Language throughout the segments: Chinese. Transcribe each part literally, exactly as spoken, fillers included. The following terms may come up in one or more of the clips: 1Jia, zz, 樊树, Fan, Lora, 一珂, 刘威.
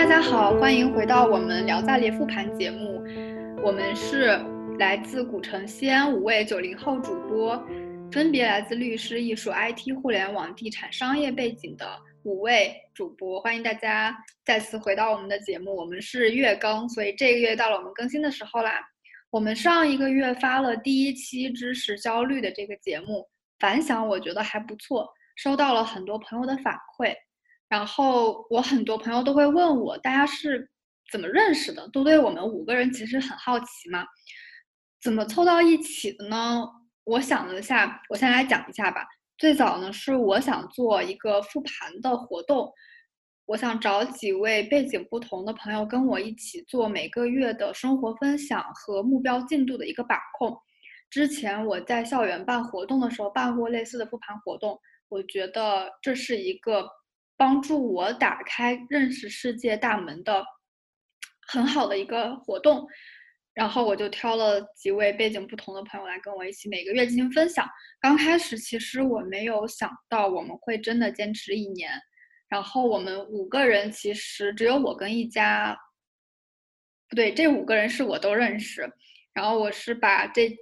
大家好，欢迎回到我们聊炸裂复盘节目，我们是来自古城西安五位九零后主播，分别来自律师、艺术、I T、互联网、地产、商业背景的五位主播，欢迎大家再次回到我们的节目。我们是月更，所以这个月到了我们更新的时候啦。我们上一个月发了第一期知识焦虑的这个节目，反响我觉得还不错，收到了很多朋友的反馈，然后我很多朋友都会问我，大家是怎么认识的，都对我们五个人其实很好奇嘛，怎么凑到一起的呢？我想了一下，我先来讲一下吧。最早呢，是我想做一个复盘的活动，我想找几位背景不同的朋友跟我一起做每个月的生活分享和目标进度的一个把控。之前我在校园办活动的时候办过类似的复盘活动，我觉得这是一个帮助我打开认识世界大门的很好的一个活动，然后我就挑了几位背景不同的朋友来跟我一起每个月进行分享。刚开始其实我没有想到我们会真的坚持一年，然后我们五个人其实只有我跟一家，不对，这五个人是我都认识，然后我是把这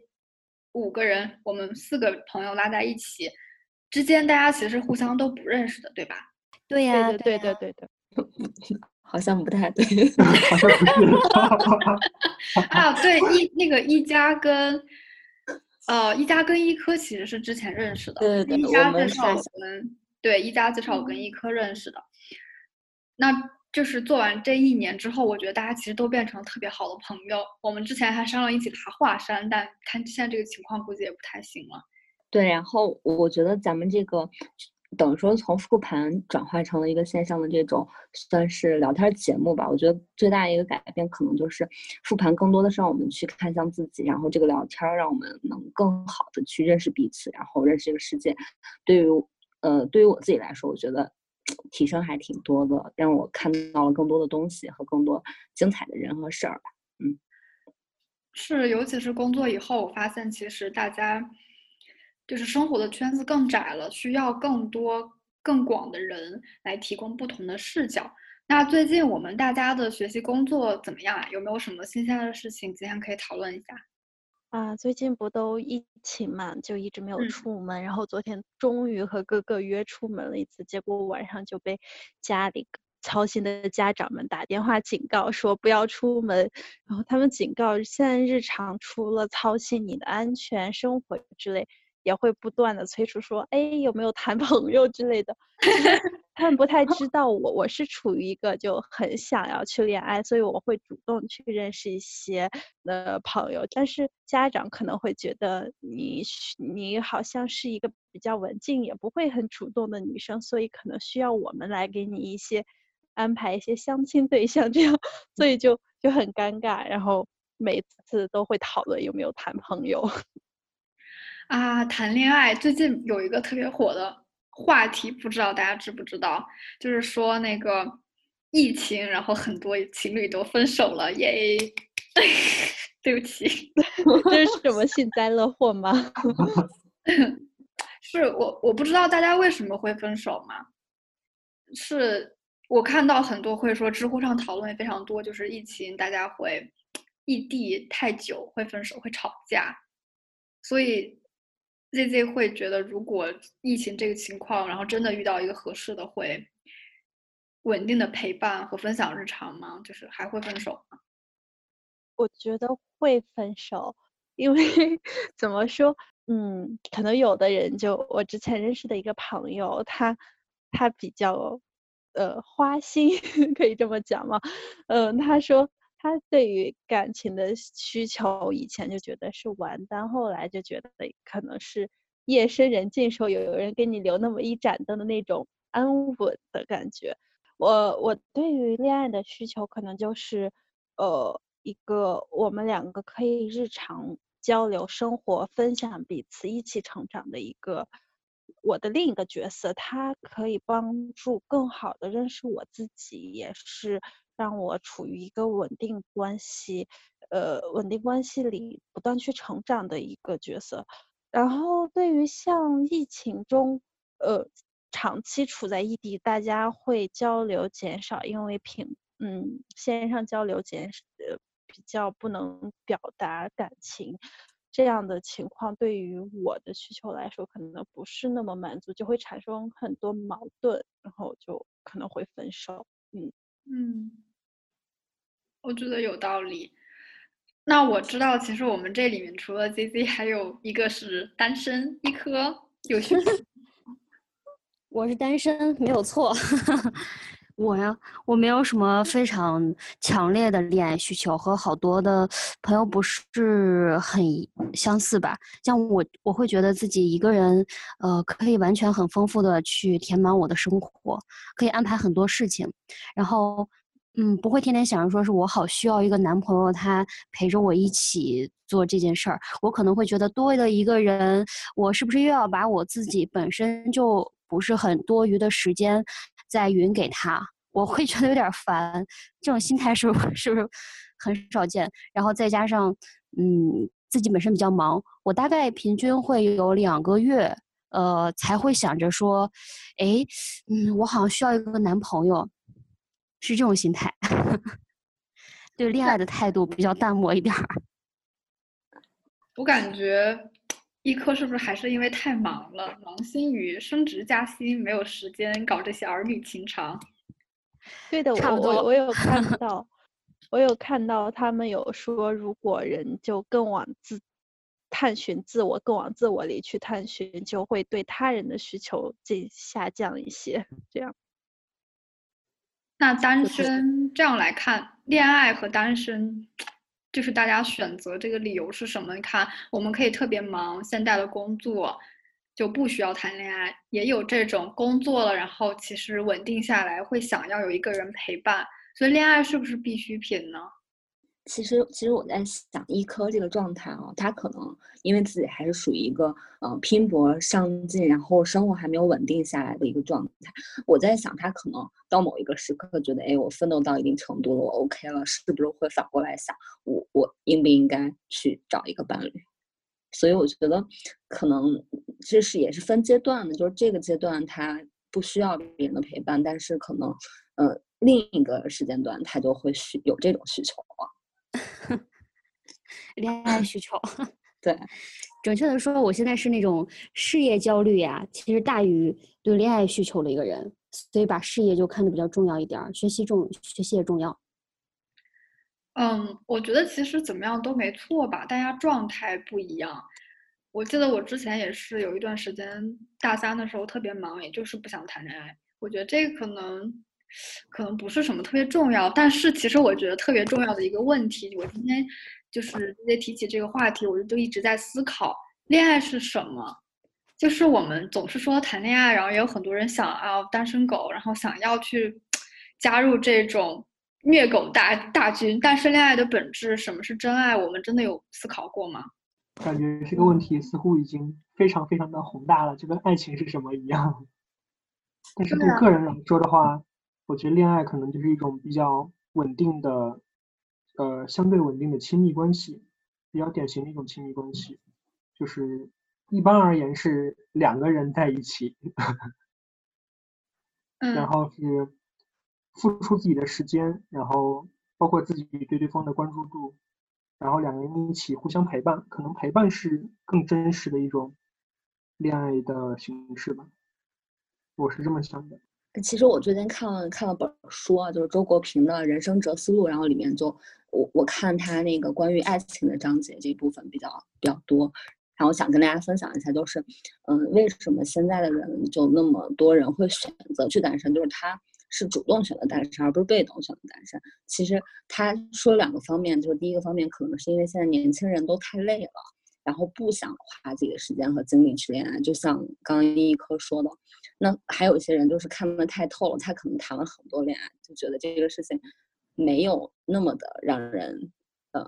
五个人，我们四个朋友拉在一起，之间大家其实互相都不认识的，对吧？对呀、啊、对对对对对。好像不太对，好像不是啊，对，一那个一家跟呃一家跟一科其实是之前认识的，对对对，一家介绍我们，对，一家介绍我跟一科认识的。那就是做完这一年之后，我觉得大家其实都变成特别好的朋友。我们之前还商量一起爬华山，但看现在这个情况，估计也不太行了。对，然后我觉得咱们这个。等于说从复盘转化成了一个线上的这种算是聊天节目吧，我觉得最大一个改变可能就是复盘更多的是让我们去看向自己，然后这个聊天让我们能更好的去认识彼此，然后认识这个世界。对于呃对于我自己来说，我觉得提升还挺多的，让我看到了更多的东西和更多精彩的人和事儿吧。嗯，是，尤其是工作以后，我发现其实大家就是生活的圈子更窄了，需要更多更广的人来提供不同的视角。那最近我们大家的学习工作怎么样啊？有没有什么新鲜的事情今天可以讨论一下啊？最近不都疫情嘛，就一直没有出门、嗯、然后昨天终于和哥哥约出门了一次，结果晚上就被家里操心的家长们打电话警告说不要出门，然后他们警告现在日常除了操心你的安全生活之类，也会不断的催促说，哎，有没有谈朋友之类的。他们不太知道我，我是处于一个就很想要去恋爱，所以我会主动去认识一些呃朋友。但是家长可能会觉得你你好像是一个比较文静，也不会很主动的女生，所以可能需要我们来给你一些安排一些相亲对象这样，所以就就很尴尬。然后每次都会讨论有没有谈朋友。啊，谈恋爱最近有一个特别火的话题，不知道大家知不知道，就是说那个疫情，然后很多情侣都分手了，耶！对不起，这是什么幸灾乐祸吗？是我我不知道大家为什么会分手嘛？是我看到很多会说，知乎上讨论也非常多，就是疫情大家会异地太久会分手，会吵架，所以。Z Z 会觉得如果疫情这个情况，然后真的遇到一个合适的，会稳定的陪伴和分享日常吗？就是还会分手吗？我觉得会分手，因为怎么说，嗯，可能有的人就我之前认识的一个朋友，他他比较呃花心，可以这么讲吗？嗯、呃，他说。他对于感情的需求以前就觉得是玩，但后来就觉得可能是夜深人静时候有人给你留那么一盏灯的那种安稳的感觉。我我对于恋爱的需求可能就是呃一个我们两个可以日常交流生活分享彼此一起成长的一个我的另一个角色，他可以帮助更好的认识我自己，也是让我处于一个稳定关系，呃，稳定关系里不断去成长的一个角色。然后对于像疫情中，呃，长期处在异地，大家会交流减少，因为屏嗯，线上交流减呃比较不能表达感情，这样的情况对于我的需求来说可能不是那么满足，就会产生很多矛盾，然后就可能会分手。嗯嗯，我觉得有道理。那我知道，其实我们这里面除了 Z Z， 还有一个是单身一颗有需求。我是单身，没有错。我呀，我没有什么非常强烈的恋爱需求，和好多的朋友不是很相似吧。像我，我会觉得自己一个人，呃，可以完全很丰富的去填满我的生活，可以安排很多事情，然后。嗯，不会天天想着说是我好需要一个男朋友，他陪着我一起做这件事儿。我可能会觉得多的一个人，我是不是又要把我自己本身就不是很多余的时间再匀给他？我会觉得有点烦，这种心态是不是是不是很少见？然后再加上嗯，自己本身比较忙，我大概平均会有两个月，呃，才会想着说，哎，嗯，我好像需要一个男朋友。是这种心态，对恋爱的态度比较淡漠一点儿。我感觉一科是不是还是因为太忙了，忙心于升职加薪，没有时间搞这些儿女情长。对的，我我我有看到，我有看到他们有说，如果人就更往自探寻自我，更往自我里去探寻，就会对他人的需求进下降一些，这样。那单身这样来看，恋爱和单身就是大家选择这个理由是什么？你看我们可以特别忙，现在的工作就不需要谈恋爱，也有这种工作了然后其实稳定下来会想要有一个人陪伴，所以恋爱是不是必需品呢？其实其实我在想一科这个状态啊，他可能因为自己还是属于一个呃拼搏上进，然后生活还没有稳定下来的一个状态。我在想他可能到某一个时刻觉得，哎，我奋斗到一定程度了，我 OK 了，是不是会反过来想我我应不应该去找一个伴侣？所以我觉得可能这是也是分阶段的，就是这个阶段他不需要别人的陪伴，但是可能呃另一个时间段他就会需有这种需求啊。恋爱需求对，准确的说我现在是那种事业焦虑呀、啊，其实大于对恋爱需求的一个人，所以把事业就看得比较重要一点，学习重学习也重要。嗯，我觉得其实怎么样都没错吧，大家状态不一样。我记得我之前也是有一段时间大三的时候特别忙，也就是不想谈恋爱。我觉得这个可能可能不是什么特别重要，但是其实我觉得特别重要的一个问题，我今天就是直接提起这个话题，我就一直在思考恋爱是什么。就是我们总是说谈恋爱，然后也有很多人想要单身狗，然后想要去加入这种虐狗大大军，但是恋爱的本质，什么是真爱，我们真的有思考过吗？感觉这个问题似乎已经非常非常的宏大了，就跟爱情是什么一样。但是对个人来说的话，我觉得恋爱可能就是一种比较稳定的，呃，相对稳定的亲密关系，比较典型的一种亲密关系，就是一般而言是两个人在一起，然后是付出自己的时间，然后包括自己对对方的关注度，然后两个人一起互相陪伴，可能陪伴是更真实的一种恋爱的形式吧，我是这么想的。其实我最近看了看了本书、啊，就是周国平的《人生哲思录》，然后里面就我我看他那个关于爱情的章节这一部分比较比较多，然后想跟大家分享一下，就是嗯，为什么现在的人就那么多人会选择去单身，就是他是主动选择单身，而不是被动选择单身。其实他说两个方面，就是第一个方面可能是因为现在年轻人都太累了，然后不想花自己的时间和精力去恋爱，就像刚刚一科说的。那还有一些人就是看得太透了，他可能谈了很多恋爱，就觉得这个事情没有那么的让人呃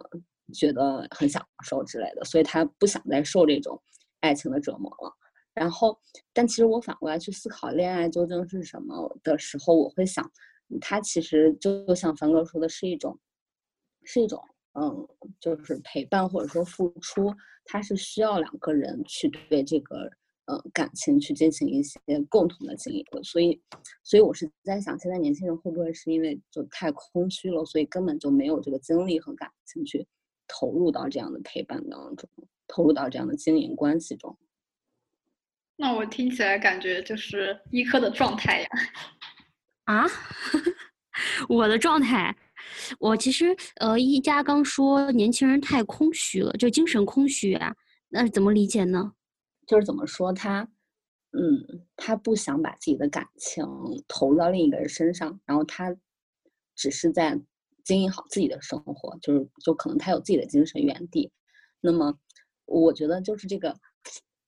觉得很享受之类的，所以他不想再受这种爱情的折磨了。然后但其实我反过来去思考恋爱究竟是什么的时候，我会想它其实就像凡哥说的，是一种是一种嗯，就是陪伴或者说付出，它是需要两个人去对这个呃感情去进行一些共同的经历的。所以所以我是在想，现在年轻人会不会是因为就太空虚了，所以根本就没有这个精力和感情去投入到这样的陪伴当中，投入到这样的经营关系中。那我听起来感觉就是医科的状态呀。啊我的状态，我其实呃，一家刚说年轻人太空虚了，就精神空虚啊，那怎么理解呢？就是怎么说，他嗯，他不想把自己的感情投入到另一个人身上，然后他只是在经营好自己的生活，就是就可能他有自己的精神园地。那么我觉得就是这个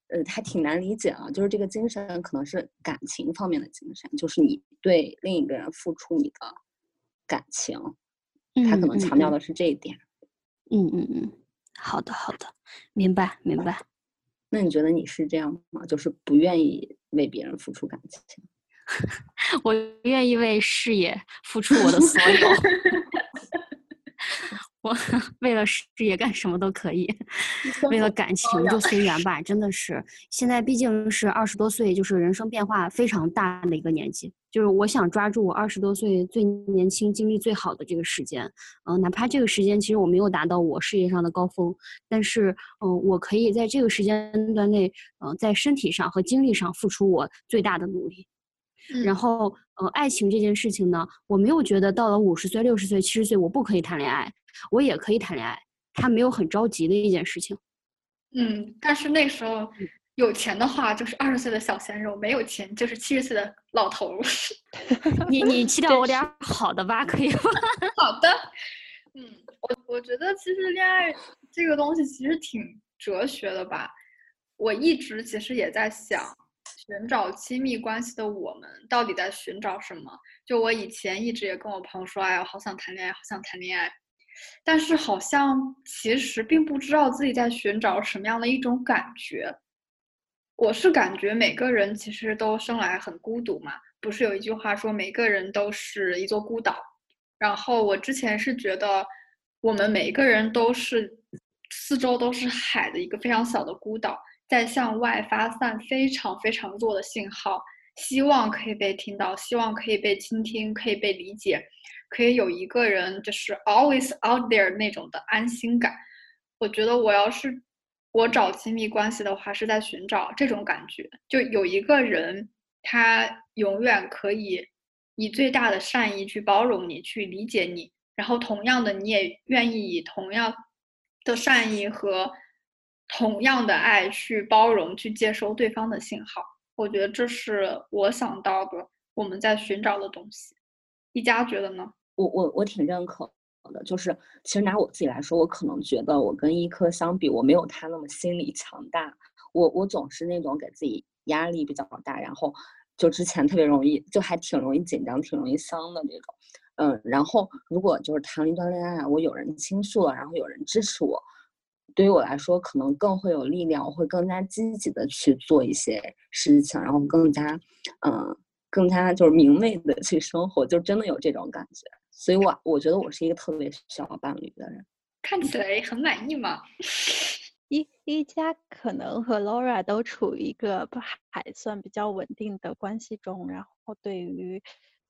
呃，还挺难理解啊，就是这个精神可能是感情方面的精神，就是你对另一个人付出你的感情，他可能强调的是这一点。嗯嗯嗯，好的好的，明白明白。那你觉得你是这样吗？就是不愿意为别人付出感情？我愿意为事业付出我的所有。我为了事业干什么都可以，为了感情就随缘吧。真的是现在毕竟是二十多岁，就是人生变化非常大的一个年纪，就是我想抓住我二十多岁最年轻精力最好的这个时间。嗯、呃，哪怕这个时间其实我没有达到我事业上的高峰，但是嗯、呃，我可以在这个时间段内嗯、呃，在身体上和精力上付出我最大的努力。嗯、然后呃，爱情这件事情呢，我没有觉得到了五十岁六十岁七十岁我不可以谈恋爱，我也可以谈恋爱，它没有很着急的一件事情。嗯，但是那时候有钱的话就是二十岁的小鲜肉，没有钱就是七十岁的老头。你你期待我点好的吧，可以吗？好的。嗯，我我觉得其实恋爱这个东西其实挺哲学的吧。我一直其实也在想，寻找亲密关系的我们到底在寻找什么？就我以前一直也跟我朋友说，哎，我好想谈恋爱，好想谈恋爱，但是好像其实并不知道自己在寻找什么样的一种感觉。我是感觉每个人其实都生来很孤独嘛，不是有一句话说每个人都是一座孤岛，然后我之前是觉得我们每个人都是四周都是海的一个非常小的孤岛，在向外发散非常非常弱的信号，希望可以被听到，希望可以被倾听，可以被理解，可以有一个人就是 always out there 那种的安心感。我觉得我要是我找亲密关系的话，是在寻找这种感觉，就有一个人他永远可以以最大的善意去包容你，去理解你，然后同样的你也愿意以同样的善意和同样的爱去包容去接收对方的信号。我觉得这是我想到的我们在寻找的东西。一家觉得呢？我我我挺认可的，就是其实拿我自己来说，我可能觉得我跟医科相比，我没有他那么心理强大。我我总是那种给自己压力比较大，然后就之前特别容易，就还挺容易紧张，挺容易伤的那种。嗯，然后如果就是谈一段恋爱，我有人倾诉了，然后有人支持我，对于我来说可能更会有力量，我会更加积极的去做一些事情，然后更加嗯、呃，更加就是明媚的去生活，就真的有这种感觉。所以我我觉得我是一个特别需要伴侣的人。看起来很满意嘛。一一家可能和 Lora 都处于一个还算比较稳定的关系中，然后对于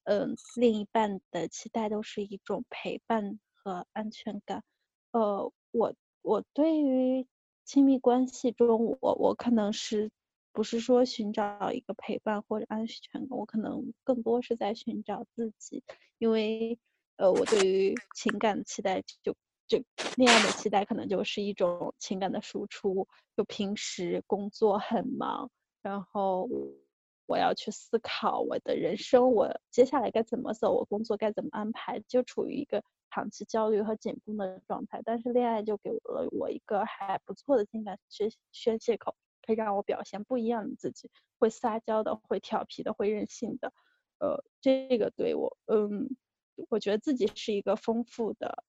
嗯、呃、另一半的期待都是一种陪伴和安全感。呃我我对于亲密关系中，我我可能是不是说寻找一个陪伴或者安全感，我可能更多是在寻找自己。因为呃，我对于情感期待就就恋爱的期待可能就是一种情感的输出，就平时工作很忙，然后我要去思考我的人生，我接下来该怎么走，我工作该怎么安排，就处于一个长期焦虑和紧绷的状态。但是恋爱就给了我一个还不错的情感宣泄口，可以让我表现不一样的自己，会撒娇的，会调皮的，会任性的。呃，这个对我，嗯，我觉得自己是一个丰富的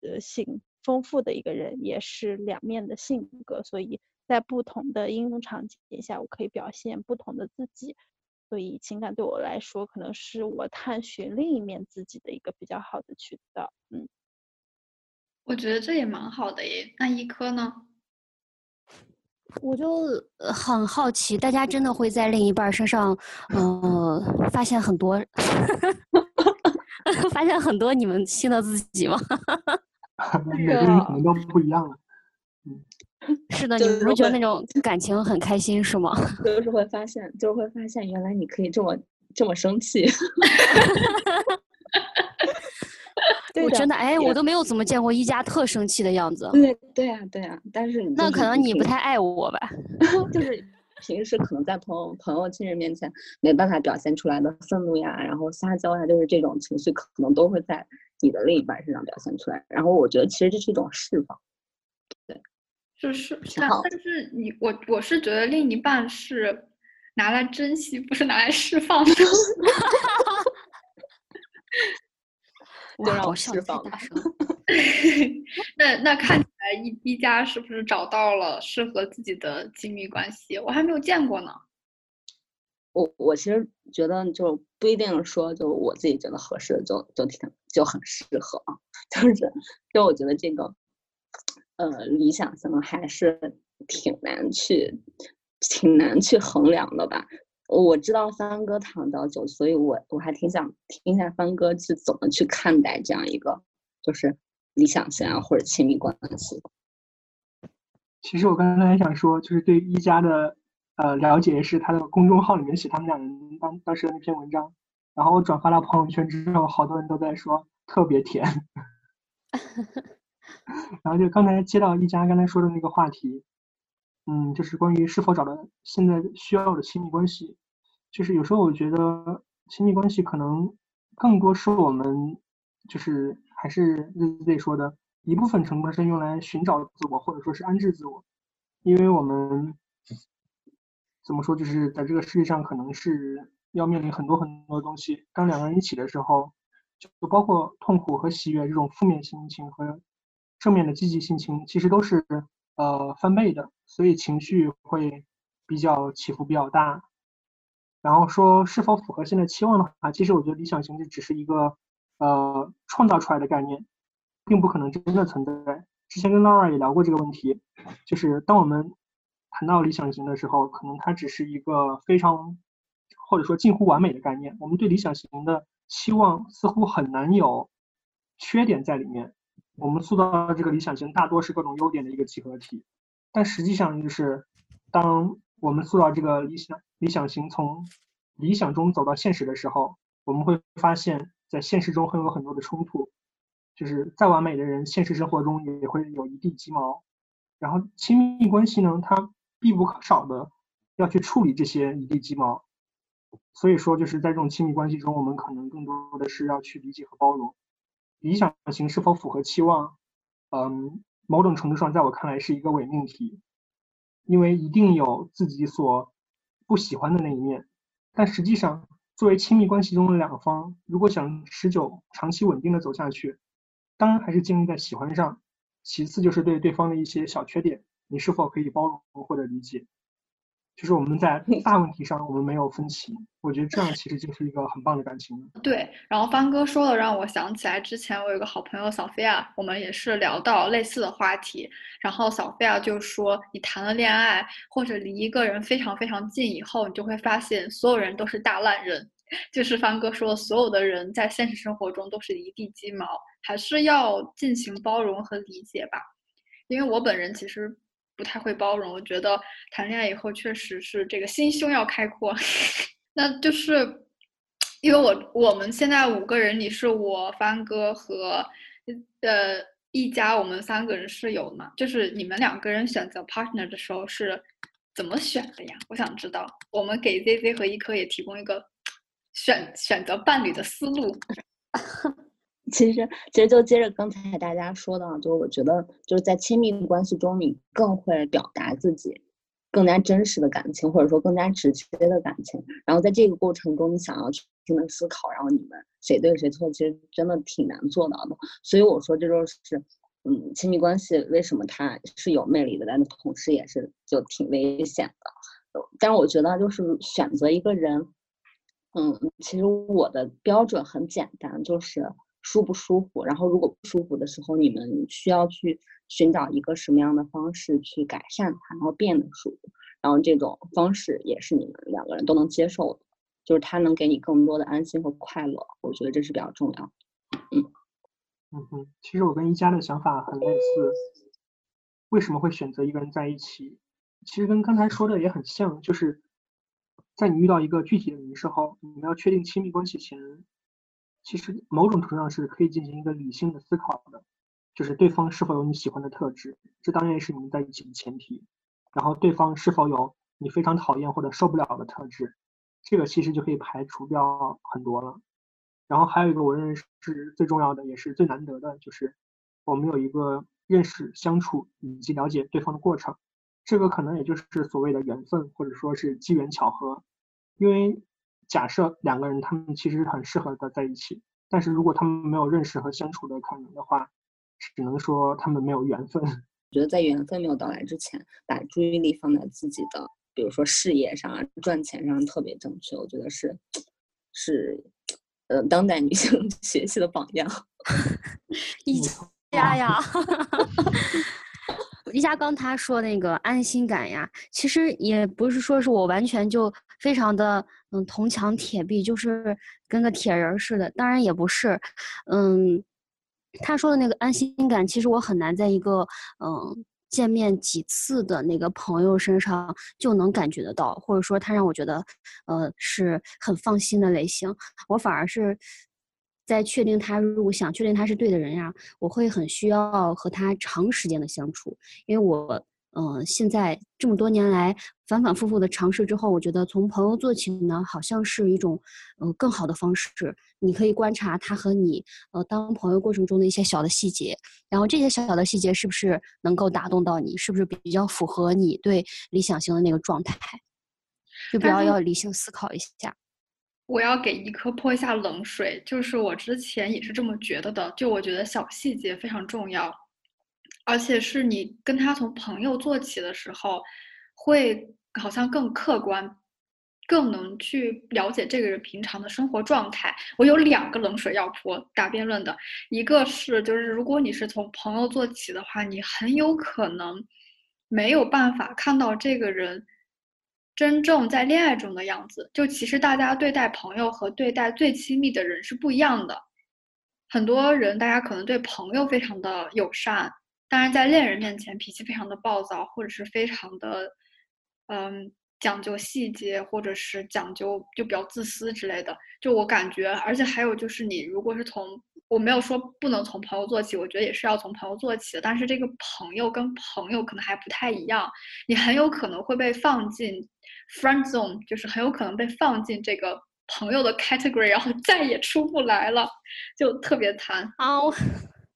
呃性丰富的一个人，也是两面的性格，所以在不同的应用场景下，我可以表现不同的自己。所以情感对我来说可能是我探寻另一面自己的一个比较好的渠道。嗯，我觉得这也蛮好的耶。那医科呢？我就很好奇，大家真的会在另一半身上，呃，发现很多，发现很多你们新的自己吗？每个人可能都不一样了。嗯，是的，就是、你不觉得那种感情很开心是吗？就是会发现，就是会发现，原来你可以这么这么生气。我真的哎，我都没有怎么见过一家特生气的样子。对对啊对啊，但是那可能你不太爱我吧？就是平时可能在朋友、朋友、亲人面前没办法表现出来的愤怒呀，然后撒娇呀，就是这种情绪可能都会在你的另一半身上表现出来。然后我觉得其实这是一种释放，对，就是挺好。但是你我我是觉得另一半是拿来珍惜，不是拿来释放的。就让我释放吧。那那看起来一一家是不是找到了适合自己的亲密关系？我还没有见过呢。我我其实觉得就不一定说，就我自己觉得合适的就就挺就很适合啊。就是就我觉得这个呃理想性还是挺难去挺难去衡量的吧。我知道帆哥躺到久，所以我我还挺想听一下帆哥是怎么去看待这样一个就是理想性啊或者亲密关系。其实我刚才还想说，就是对一家的呃了解是他的公众号里面写他们两人当当时的那篇文章，然后我转发到朋友圈之后，好多人都在说特别甜。然后就刚才接到一家刚才说的那个话题。嗯，就是关于是否找到现在需要的亲密关系，就是有时候我觉得亲密关系可能更多是我们就是还是zz说的一部分成分是用来寻找自我或者说是安置自我，因为我们怎么说就是在这个世界上可能是要面临很多很多东西，当两个人一起的时候，就包括痛苦和喜悦这种负面心情和正面的积极心情其实都是呃翻倍的，所以情绪会比较起伏比较大。然后说是否符合现在期望的话，其实我觉得理想型就只是一个呃创造出来的概念，并不可能真的存在。之前跟 Lora 也聊过这个问题，就是当我们谈到理想型的时候，可能它只是一个非常或者说近乎完美的概念，我们对理想型的期望似乎很难有缺点在里面，我们塑造这个理想型大多是各种优点的一个集合体。但实际上就是当我们塑造这个理想理想型从理想中走到现实的时候，我们会发现在现实中会有很多的冲突，就是再完美的人现实生活中也会有一地鸡毛。然后亲密关系呢，它必不可少的要去处理这些一地鸡毛，所以说就是在这种亲密关系中，我们可能更多的是要去理解和包容。理想型是否符合期望，嗯某种程度上在我看来是一个伪命题，因为一定有自己所不喜欢的那一面，但实际上作为亲密关系中的两方，如果想持久长期稳定的走下去，当然还是建立在喜欢上，其次就是对对方的一些小缺点你是否可以包容或者理解，就是我们在大问题上我们没有分歧，我觉得这样其实就是一个很棒的感情。对，然后帆哥说的让我想起来，之前我有一个好朋友小菲亚，我们也是聊到类似的话题，然后小菲亚就说你谈了恋爱或者离一个人非常非常近以后，你就会发现所有人都是大烂人，就是帆哥说所有的人在现实生活中都是一地鸡毛，还是要进行包容和理解吧。因为我本人其实不太会包容，我觉得谈恋爱以后确实是这个心胸要开阔。那就是因为我我们现在五个人，你是我帆哥和呃一家，我们三个人是有嘛，就是你们两个人选择 partner 的时候是怎么选的呀？我想知道。我们给 zz 和一科也提供一个选选择伴侣的思路。其实，其实就接着刚才大家说的，就我觉得就是在亲密关系中，你更会表达自己更加真实的感情，或者说更加直接的感情。然后在这个过程中，你想要去真的思考，然后你们谁对谁错，其实真的挺难做到的。所以我说，这就是嗯，亲密关系为什么它是有魅力的，但同时也是就挺危险的。但是我觉得，就是选择一个人，嗯，其实我的标准很简单，就是。舒不舒服，然后如果不舒服的时候，你们需要去寻找一个什么样的方式去改善它，然后变得舒服，然后这种方式也是你们两个人都能接受的，就是它能给你更多的安心和快乐，我觉得这是比较重要的。嗯嗯哼，其实我跟一家的想法很类似，为什么会选择一个人在一起，其实跟刚才说的也很像，就是在你遇到一个具体的人时候，你们要确定亲密关系前，其实某种程度上是可以进行一个理性的思考的，就是对方是否有你喜欢的特质，这当然也是你们在一起的前提，然后对方是否有你非常讨厌或者受不了的特质，这个其实就可以排除掉很多了。然后还有一个我认为是最重要的也是最难得的，就是我们有一个认识相处以及了解对方的过程，这个可能也就是所谓的缘分或者说是机缘巧合。因为假设两个人他们其实很适合的在一起，但是如果他们没有认识和相处的可能的话，只能说他们没有缘分。我觉得在缘分没有到来之前，把注意力放在自己的比如说事业上赚钱上特别正确，我觉得是是呃，当代女性学习的榜样。一家呀一家刚他说那个安心感呀，其实也不是说是我完全就非常的嗯铜墙铁壁，就是跟个铁人似的，当然也不是。嗯，他说的那个安心感其实我很难在一个嗯见面几次的那个朋友身上就能感觉得到，或者说他让我觉得呃是很放心的类型。我反而是在确定他，如果想确定他是对的人呀、啊、我会很需要和他长时间的相处，因为我嗯、呃、现在这么多年来反反复复的尝试之后，我觉得从朋友做起呢好像是一种嗯、呃、更好的方式。你可以观察他和你呃当朋友过程中的一些小的细节，然后这些小小的细节是不是能够打动到你，是不是比较符合你对理想型的那个状态，就比较要理性思考一下。我要给一颗泼一下冷水，就是我之前也是这么觉得的，就我觉得小细节非常重要，而且是你跟他从朋友做起的时候会好像更客观，更能去了解这个人平常的生活状态。我有两个冷水要泼打辩论的，一个是就是如果你是从朋友做起的话，你很有可能没有办法看到这个人真正在恋爱中的样子，就其实大家对待朋友和对待最亲密的人是不一样的。很多人大家可能对朋友非常的友善，当然在恋人面前脾气非常的暴躁，或者是非常的嗯讲究细节，或者是讲究就比较自私之类的。就我感觉，而且还有就是你如果是从，我没有说不能从朋友做起，我觉得也是要从朋友做起的，但是这个朋友跟朋友可能还不太一样，你很有可能会被放进 friend zone， 就是很有可能被放进这个朋友的 category， 然后再也出不来了，就特别惨。好、oh.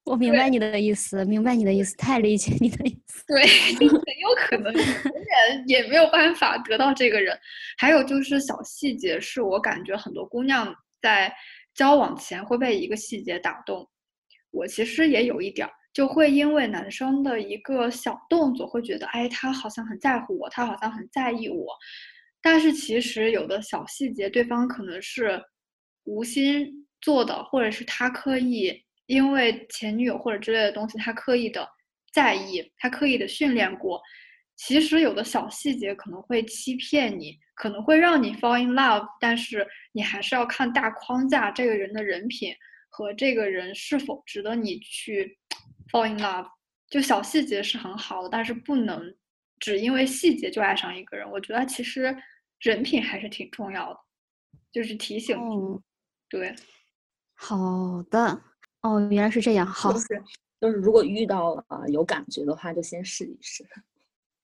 我明白你的意思，明白你的意思，太理解你的意思。对，就很有可能有人也没有办法得到这个人。还有就是小细节，是我感觉很多姑娘在交往前会被一个细节打动。我其实也有一点，就会因为男生的一个小动作，会觉得哎，他好像很在乎我，他好像很在意我。但是其实有的小细节，对方可能是无心做的，或者是他刻意。因为前女友或者之类的东西，他刻意的在意，他刻意的训练过。其实有的小细节可能会欺骗你，可能会让你 fall in love， 但是你还是要看大框架，这个人的人品和这个人是否值得你去 fall in love。就小细节是很好的，但是不能只因为细节就爱上一个人。我觉得其实人品还是挺重要的，就是提醒你、嗯、对，好的。哦，原来是这样。好，就是就是如果遇到了、呃、有感觉的话，就先试一试。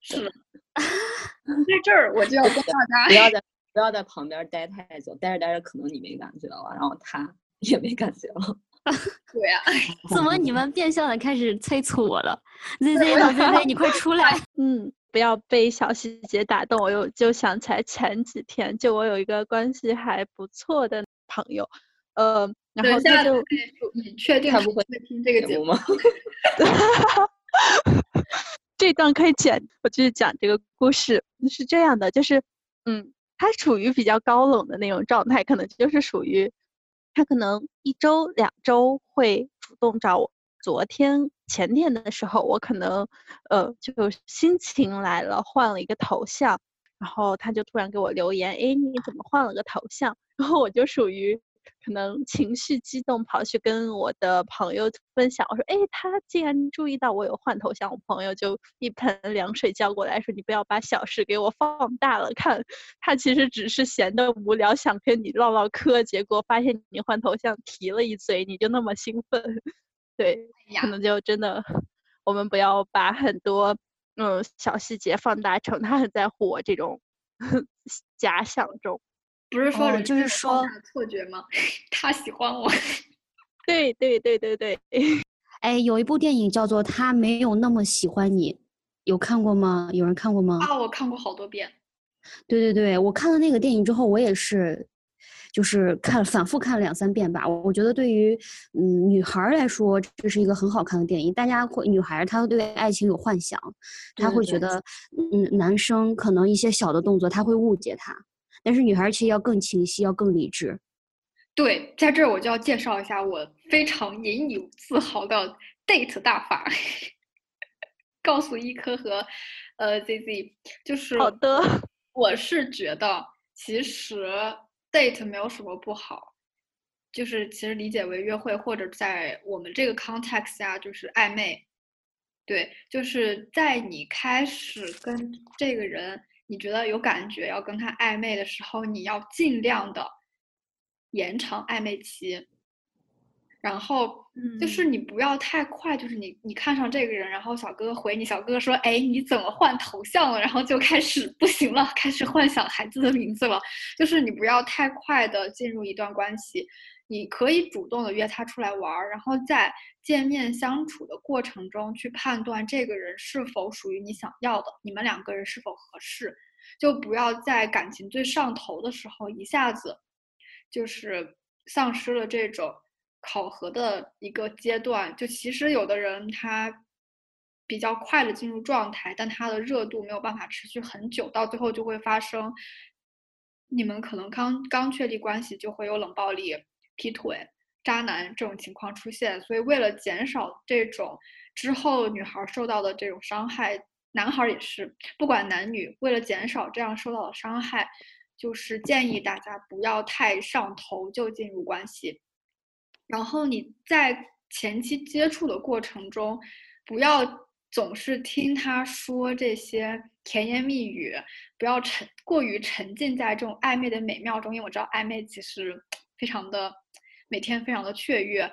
是的，在这儿我就要跟大家不要在不要在旁边待太久，待着待着可能你没感觉了，然后他也没感觉了。对呀、啊，怎么你们变相的开始催促我了 ？Z Z 呢 ？Z Z， 你快出来！嗯，不要被小细节打动。我又就想起来前几天，就我有一个关系还不错的朋友，呃。然后他就你确定他不会听这个节目吗？这段可以剪，我继续讲这个故事。是这样的，就是嗯，他处于比较高冷的那种状态，可能就是属于他可能一周两周会主动找我。昨天前天的时候，我可能呃就心情来了，换了一个头像，然后他就突然给我留言，哎，你怎么换了个头像？然后我就属于可能情绪激动，跑去跟我的朋友分享，我说，哎，他竟然注意到我有换头像，我朋友就一盆凉水浇过来，说你不要把小事给我放大了看，他其实只是闲得无聊，想跟你唠唠嗑，结果发现你换头像提了一嘴，你就那么兴奋。对，可能就真的，我们不要把很多嗯小细节放大成他很在乎我这种假想中。不是说、哦、就是说错觉吗？他喜欢我。对对对对对。哎，有一部电影叫做《他没有那么喜欢你》，有看过吗？有人看过吗？啊，我看过好多遍。对对对，我看了那个电影之后，我也是，就是看反复看两三遍吧。我觉得对于嗯女孩来说，这是一个很好看的电影。大家会，女孩她对爱情有幻想，她会觉得嗯男生可能一些小的动作，她会误解他。但是女孩其实要更清晰，要更理智。对，在这儿我就要介绍一下我非常引以自豪的 date 大法，告诉一科和呃 zz， 就是好的，我是觉得其实 date 没有什么不好，就是其实理解为约会，或者在我们这个 context 下就是暧昧。对，就是在你开始跟这个人，你觉得有感觉要跟他暧昧的时候，你要尽量的延长暧昧期，然后就是你不要太快，就是你你看上这个人，然后小哥哥回你，小哥哥说，哎，你怎么换头像了？然后就开始不行了，开始幻想孩子的名字了。就是你不要太快的进入一段关系，你可以主动的约他出来玩，然后在见面相处的过程中去判断这个人是否属于你想要的，你们两个人是否合适，就不要在感情最上头的时候一下子就是丧失了这种考核的一个阶段。就其实有的人他比较快的进入状态，但他的热度没有办法持续很久，到最后就会发生你们可能刚刚确立关系就会有冷暴力、劈腿、渣男这种情况出现。所以为了减少这种之后女孩受到的这种伤害，男孩也是不管男女，为了减少这样受到的伤害，就是建议大家不要太上头就进入关系。然后你在前期接触的过程中，不要总是听他说这些甜言蜜语，不要沉过于沉浸在这种暧昧的美妙中，因为我知道暧昧其实非常的每天非常的雀跃，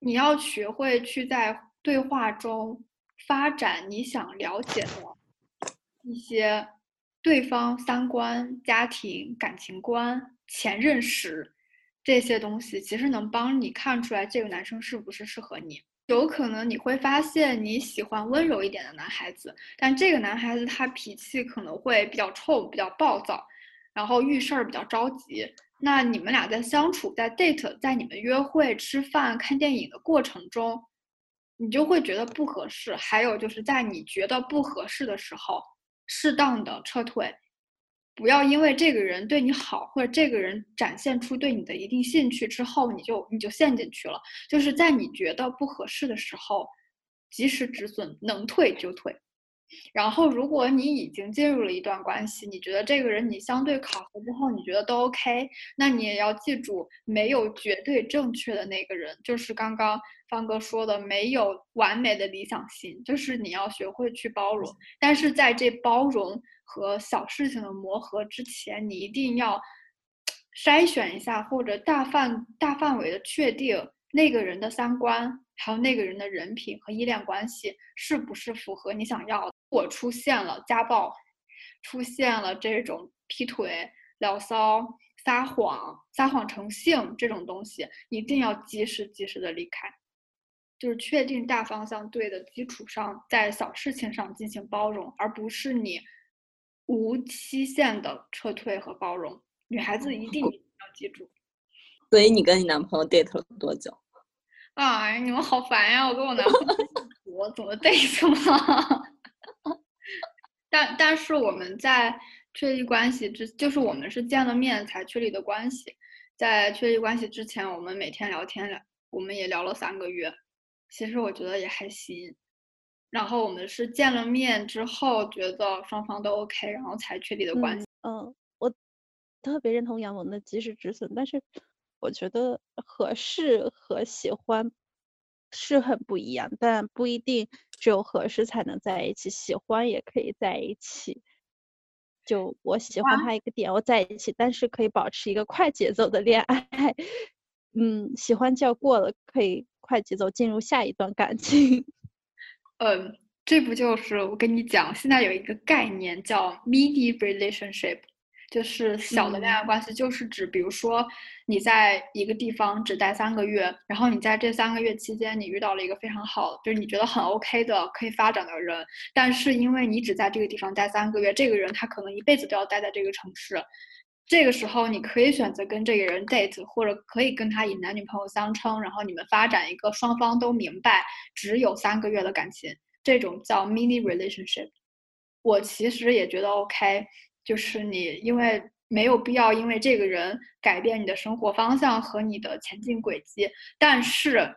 你要学会去在对话中发展你想了解的一些对方三观、家庭、感情观、前任史这些东西，其实能帮你看出来这个男生是不是适合你。有可能你会发现你喜欢温柔一点的男孩子，但这个男孩子他脾气可能会比较臭、比较暴躁，然后遇事儿比较着急。那你们俩在相处，在 date， 在你们约会、吃饭、看电影的过程中，你就会觉得不合适。还有就是在你觉得不合适的时候，适当的撤退，不要因为这个人对你好，或者这个人展现出对你的一定兴趣之后，你就你就陷进去了。就是在你觉得不合适的时候，及时止损，能退就退。然后如果你已经进入了一段关系，你觉得这个人你相对考核之后你觉得都 OK， 那你也要记住，没有绝对正确的那个人，就是刚刚方哥说的没有完美的理想型，就是你要学会去包容。但是在这包容和小事情的磨合之前，你一定要筛选一下，或者大范大范围的确定那个人的三观，还有那个人的人品和依恋关系是不是符合你想要的。我出现了家暴，出现了这种劈腿、聊骚、撒谎、撒谎成性这种东西，一定要及时及时的离开。就是确定大方向对的基础上，在小事情上进行包容，而不是你无期限的撤退和包容。女孩子一定要记住。所以你跟你男朋友 date 了多久？哎，你们好烦呀！我跟我男朋友，我怎么 date 吗？但但是我们在确立关系之，就是我们是见了面才确立的关系。在确立关系之前，我们每天聊天聊，我们也聊了三个月，其实我觉得也还行。然后我们是见了面之后，觉得双方都 OK， 然后才确立的关系。嗯，嗯我特别认同杨萌的及时止损，但是我觉得合适和喜欢是很不一样，但不一定只有合适才能在一起，喜欢也可以在一起。就我喜欢他一个点，我在一起，但是可以保持一个快节奏的恋爱。嗯，喜欢就要过了，可以快节奏进入下一段感情。嗯，这不就是我跟你讲，现在有一个概念叫 mini relationship， 就是小的恋爱关系，就是指比如说你在一个地方只待三个月，然后你在这三个月期间，你遇到了一个非常好，就是你觉得很 OK 的可以发展的人，但是因为你只在这个地方待三个月，这个人他可能一辈子都要待在这个城市。这个时候你可以选择跟这个人 date， 或者可以跟他以男女朋友相称，然后你们发展一个双方都明白只有三个月的感情，这种叫 mini relationship。 我其实也觉得 OK， 就是你因为没有必要因为这个人改变你的生活方向和你的前进轨迹，但是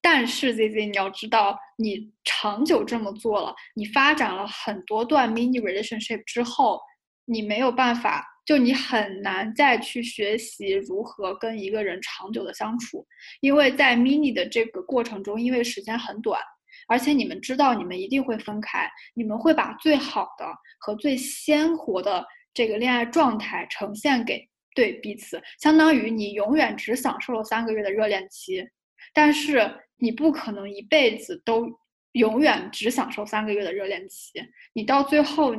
但是 zz 你要知道，你长久这么做了，你发展了很多段 mini relationship 之后，你没有办法，就你很难再去学习如何跟一个人长久的相处，因为在 mini 的这个过程中，因为时间很短，而且你们知道你们一定会分开，你们会把最好的和最鲜活的这个恋爱状态呈现给对彼此，相当于你永远只享受了三个月的热恋期，但是你不可能一辈子都永远只享受三个月的热恋期，你到最后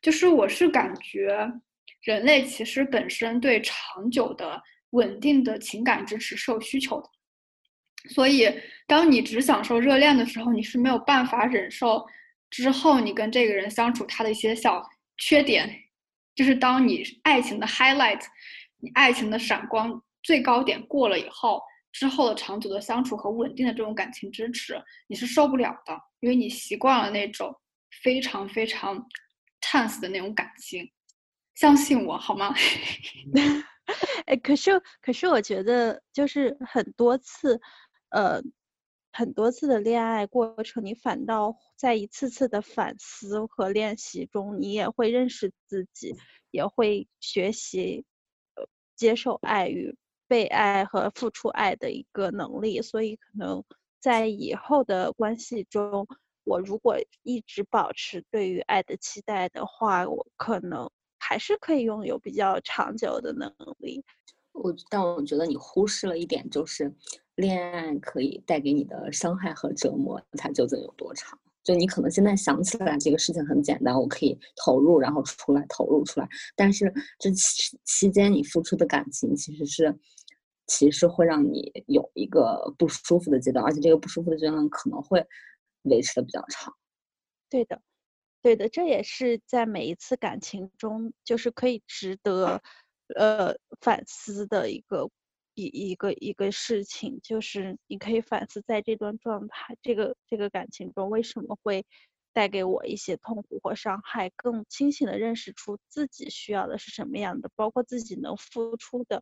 就是我是感觉人类其实本身对长久的稳定的情感支持是有需求的，所以当你只享受热恋的时候，你是没有办法忍受之后你跟这个人相处他的一些小缺点，就是当你爱情的 highlight， 你爱情的闪光最高点过了以后，之后的长久的相处和稳定的这种感情支持你是受不了的，因为你习惯了那种非常非常 chance 的那种感情，相信我好吗？哎，可是可是我觉得就是很多次呃很多次的恋爱过程，你反倒在一次次的反思和练习中，你也会认识自己，也会学习、呃、接受爱与被爱和付出爱的一个能力，所以可能在以后的关系中，我如果一直保持对于爱的期待的话，我可能还是可以拥有比较长久的能力。我但我觉得你忽视了一点，就是恋爱可以带给你的伤害和折磨它究竟有多长。就你可能现在想起来这个事情很简单，我可以投入然后出来，投入出来，但是这期间你付出的感情其实是其实会让你有一个不舒服的阶段，而且这个不舒服的阶段可能会维持的比较长。对的对的，这也是在每一次感情中就是可以值得呃反思的一个一个一个事情，就是你可以反思在这段状态这个这个感情中为什么会带给我一些痛苦或伤害，更清醒的认识出自己需要的是什么样的，包括自己能付出的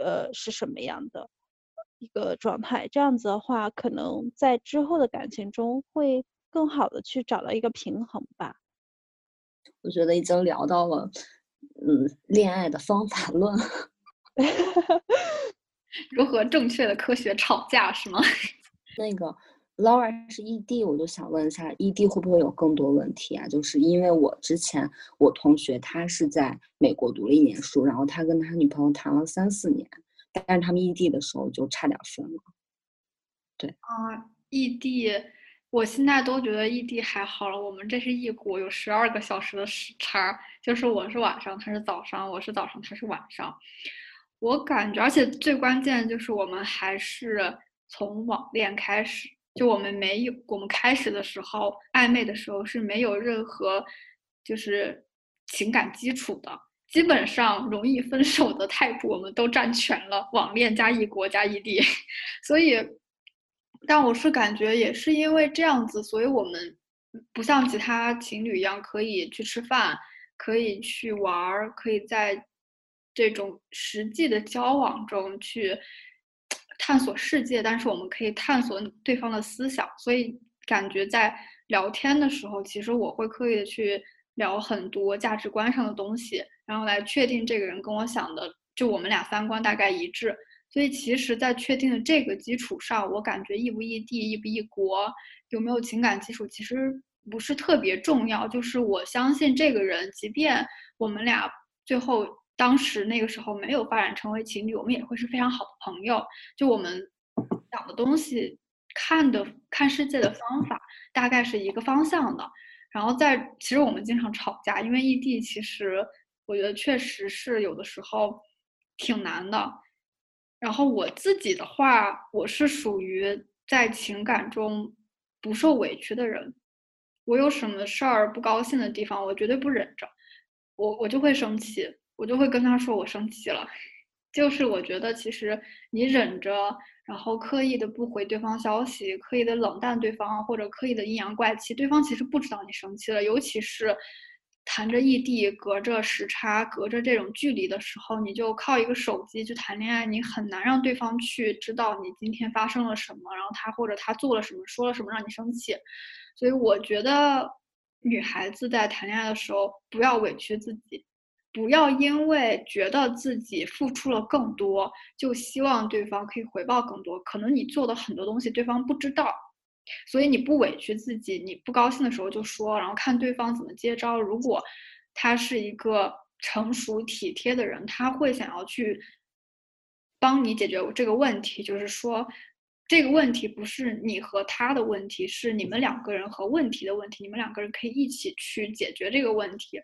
呃是什么样的一个状态，这样子的话可能在之后的感情中会更好的去找到一个平衡吧。我觉得已经聊到了嗯，恋爱的方法论如何正确的科学吵架是吗？那个 Lora 是 E D， 我就想问一下 E D 会不会有更多问题啊？就是因为我之前我同学他是在美国读了一年书，然后他跟他女朋友谈了三四年，但是他们 E D 的时候就差点分了。对啊、uh, E D我现在都觉得异地还好了，我们这是异国，有十二个小时的时差，就是我是晚上，他是早上，我是早上，他是晚上。我感觉，而且最关键就是我们还是从网恋开始，就我们没有，我们开始的时候，暧昧的时候是没有任何就是情感基础的，基本上容易分手的 type 我们都占全了，网恋加异国加异地，所以但我是感觉也是因为这样子，所以我们不像其他情侣一样可以去吃饭，可以去玩，可以在这种实际的交往中去探索世界，但是我们可以探索对方的思想。所以感觉在聊天的时候，其实我会刻意的去聊很多价值观上的东西，然后来确定这个人跟我想的，就我们俩三观大概一致。所以其实在确定的这个基础上，我感觉异不异地、异不异国、有没有情感基础其实不是特别重要，就是我相信这个人，即便我们俩最后当时那个时候没有发展成为情侣，我们也会是非常好的朋友。就我们讲的东西、看的看世界的方法大概是一个方向的。然后在其实我们经常吵架，因为异地其实我觉得确实是有的时候挺难的。然后我自己的话，我是属于在情感中不受委屈的人，我有什么事儿不高兴的地方，我绝对不忍着，我我就会生气，我就会跟他说我生气了。就是我觉得其实你忍着，然后刻意的不回对方消息，刻意的冷淡对方，或者刻意的阴阳怪气，对方其实不知道你生气了。尤其是谈着异地，隔着时差，隔着这种距离的时候，你就靠一个手机去谈恋爱，你很难让对方去知道你今天发生了什么，然后他或者他做了什么，说了什么让你生气。所以我觉得女孩子在谈恋爱的时候不要委屈自己，不要因为觉得自己付出了更多就希望对方可以回报更多，可能你做的很多东西对方不知道，所以你不委屈自己，你不高兴的时候就说，然后看对方怎么接招。如果他是一个成熟体贴的人，他会想要去帮你解决这个问题，就是说这个问题不是你和他的问题，是你们两个人和问题的问题，你们两个人可以一起去解决这个问题。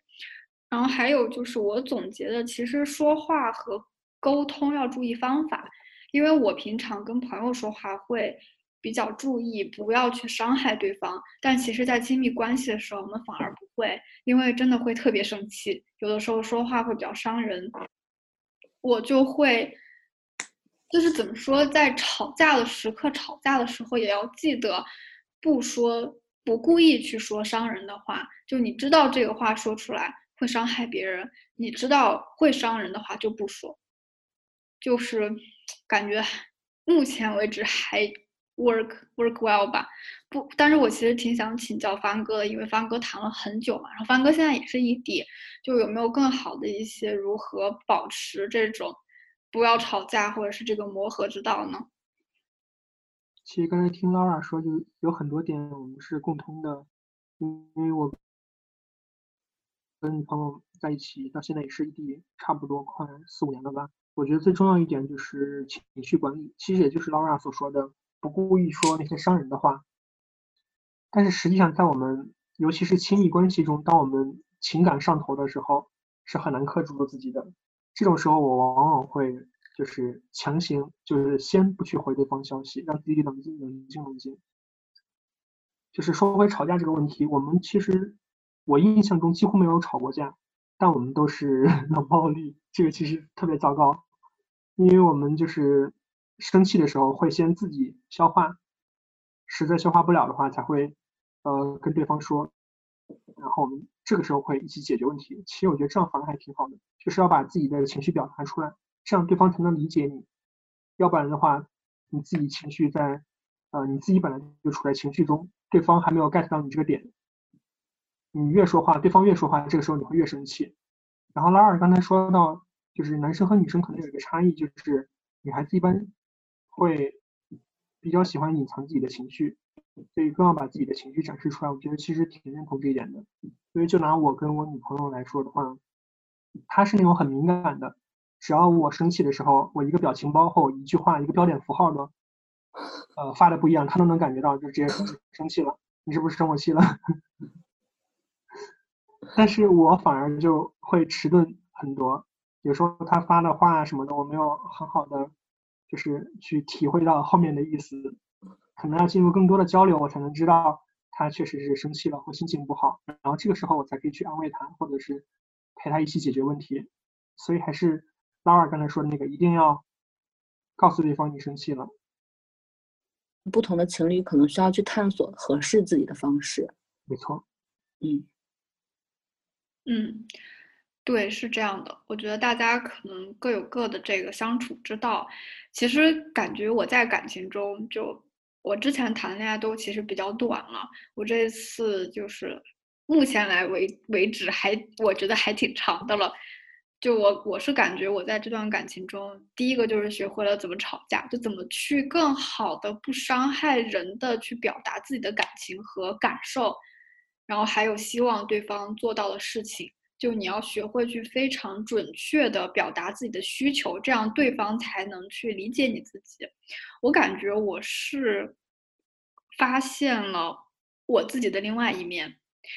然后还有就是我总结的，其实说话和沟通要注意方法，因为我平常跟朋友说话会比较注意不要去伤害对方，但其实在亲密关系的时候我们反而不会，因为真的会特别生气，有的时候说话会比较伤人。我就会就是怎么说，在吵架的时刻，吵架的时候也要记得不说不故意去说伤人的话，就你知道这个话说出来会伤害别人，你知道会伤人的话就不说。就是感觉目前为止还 work work well 吧。不，但是我其实挺想请教帆哥的，因为帆哥谈了很久嘛，然后帆哥现在也是异地，就有没有更好的一些如何保持这种不要吵架或者是这个磨合之道呢？其实刚才听 Lora 说，就有很多点我们是共通的，因为我跟女朋友在一起到现在也是异地差不多快四五年了吧。我觉得最重要一点就是情绪管理，其实也就是 Lora 所说的不故意说那些伤人的话。但是实际上在我们尤其是亲密关系中，当我们情感上头的时候是很难克制住自己的，这种时候我往往会就是强行就是先不去回对方消息，让自己冷静冷静冷静。就是说回吵架这个问题，我们其实我印象中几乎没有吵过架，但我们都是冷暴力，这个其实特别糟糕。因为我们就是生气的时候会先自己消化，实在消化不了的话才会呃跟对方说，然后我们这个时候会一起解决问题。其实我觉得这样反而还挺好的，就是要把自己的情绪表达出来，这样对方才能理解你。要不然的话你自己情绪在呃你自己本来就处在情绪中，对方还没有 get 到你这个点，你越说话对方越说话，这个时候你会越生气。然后拉尔刚才说到就是男生和女生可能有一个差异，就是女孩子一般会比较喜欢隐藏自己的情绪，所以更要把自己的情绪展示出来。我觉得其实挺认同这一点的。所以就拿我跟我女朋友来说的话，她是那种很敏感的，只要我生气的时候，我一个表情包后一句话一个标点符号的呃发的不一样，她都能感觉到，就直接生气了，你是不是生我气了？但是我反而就会迟钝很多，有时候他发的话什么的我没有很好的就是去体会到后面的意思，可能要进入更多的交流我才能知道他确实是生气了或心情不好，然后这个时候我才可以去安慰他或者是陪他一起解决问题。所以还是拉尔刚才说的那个，一定要告诉对方你生气了。不同的情侣可能需要去探索合适自己的方式。没错。嗯嗯，对，是这样的，我觉得大家可能各有各的这个相处之道。其实感觉我在感情中，就我之前谈恋爱都其实比较短了，我这次就是目前来为为止还我觉得还挺长的了。就我我是感觉我在这段感情中，第一个就是学会了怎么吵架，就怎么去更好的不伤害人的去表达自己的感情和感受，然后还有希望对方做到的事情。就你要学会去非常准确的表达自己的需求，这样对方才能去理解你自己。我感觉我是发现了我自己的另外一面，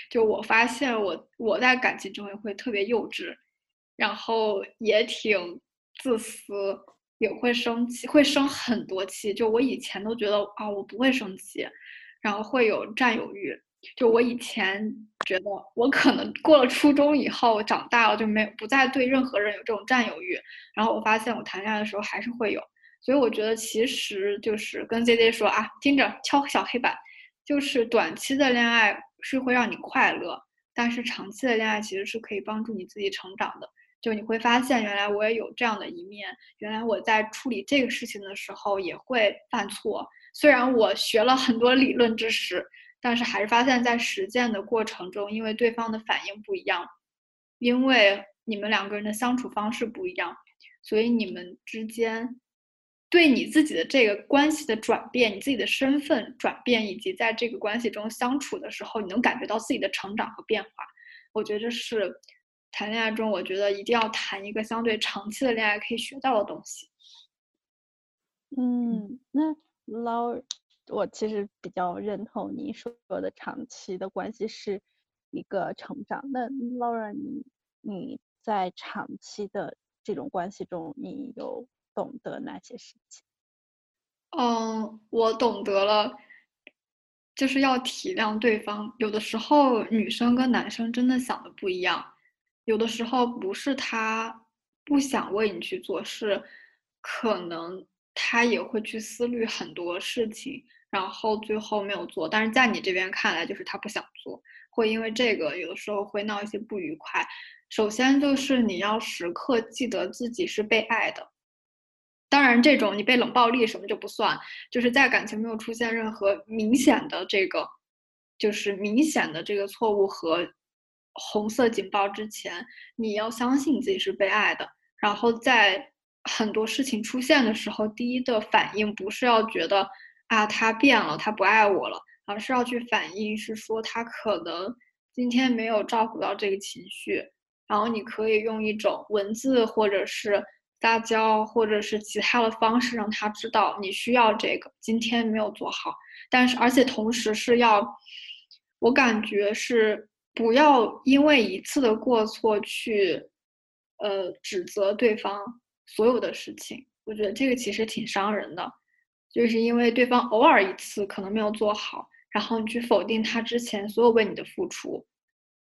就我发现我我在感情中也会特别幼稚，然后也挺自私，也会生气，会生很多气。就我以前都觉得啊，我不会生气，然后会有占有欲。就我以前觉得我可能过了初中以后长大了就没不再对任何人有这种占有欲，然后我发现我谈恋爱的时候还是会有。所以我觉得其实就是跟 Z Z 说啊，听着敲小黑板，就是短期的恋爱是会让你快乐，但是长期的恋爱其实是可以帮助你自己成长的。就你会发现原来我也有这样的一面，原来我在处理这个事情的时候也会犯错，虽然我学了很多理论知识，但是还是发现在实践的过程中，因为对方的反应不一样，因为你们两个人的相处方式不一样，所以你们之间对你自己的这个关系的转变，你自己的身份转变，以及在这个关系中相处的时候，你能感觉到自己的成长和变化。我觉得这是谈恋爱中我觉得一定要谈一个相对长期的恋爱可以学到的东西。嗯，那老我其实比较认同你说的长期的关系是一个成长。那 Lora 你你在长期的这种关系中你有懂得哪些事情？嗯，我懂得了就是要体谅对方。有的时候女生跟男生真的想的不一样，有的时候不是他不想为你去做事，可能他也会去思虑很多事情，然后最后没有做，但是在你这边看来就是他不想做，会因为这个有的时候会闹一些不愉快。首先就是你要时刻记得自己是被爱的，当然这种你被冷暴力什么就不算，就是在感情没有出现任何明显的这个就是明显的这个错误和红色警报之前，你要相信自己是被爱的。然后在很多事情出现的时候，第一的反应不是要觉得啊他变了他不爱我了，而是要去反应是说他可能今天没有照顾到这个情绪。然后你可以用一种文字或者是撒娇或者是其他的方式让他知道你需要这个，今天没有做好。但是而且同时是要，我感觉是不要因为一次的过错去呃指责对方所有的事情。我觉得这个其实挺伤人的，就是因为对方偶尔一次可能没有做好，然后你去否定他之前所有为你的付出。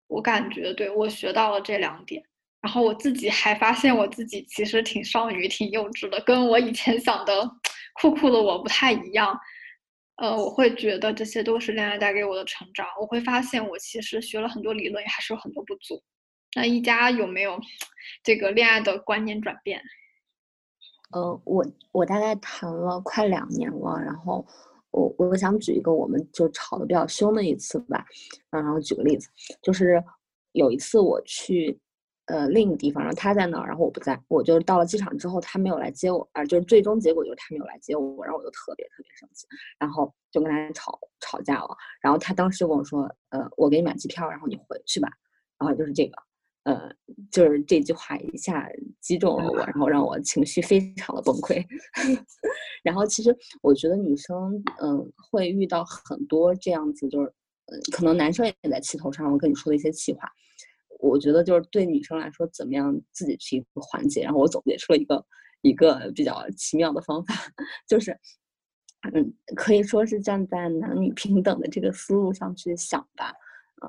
我感觉对，我学到了这两点。然后我自己还发现我自己其实挺少女挺幼稚的，跟我以前想的酷酷的我不太一样。呃，我会觉得这些都是恋爱带给我的成长。我会发现我其实学了很多理论，还是有很多不足。那一家有没有这个恋爱的观念转变？呃，我我大概谈了快两年了，然后我我想举一个我们就吵得比较凶的一次吧，然后举个例子，就是有一次我去呃另一个地方，然后他在那儿，然后我不在，我就到了机场之后他没有来接我，而就是最终结果就是他没有来接我，然后我就特别特别生气，然后就跟他吵吵架了。然后他当时跟我说，呃，我给你买机票，然后你回去吧。然后就是这个。呃，就是这句话一下击中了我，然后让我情绪非常的崩溃。然后其实我觉得女生，嗯、呃，会遇到很多这样子，就是，呃、可能男生也在气头上，我跟你说的一些气话。我觉得就是对女生来说，怎么样自己去缓解？然后我总结出了一个一个比较奇妙的方法，就是，嗯，可以说是站在男女平等的这个思路上去想吧。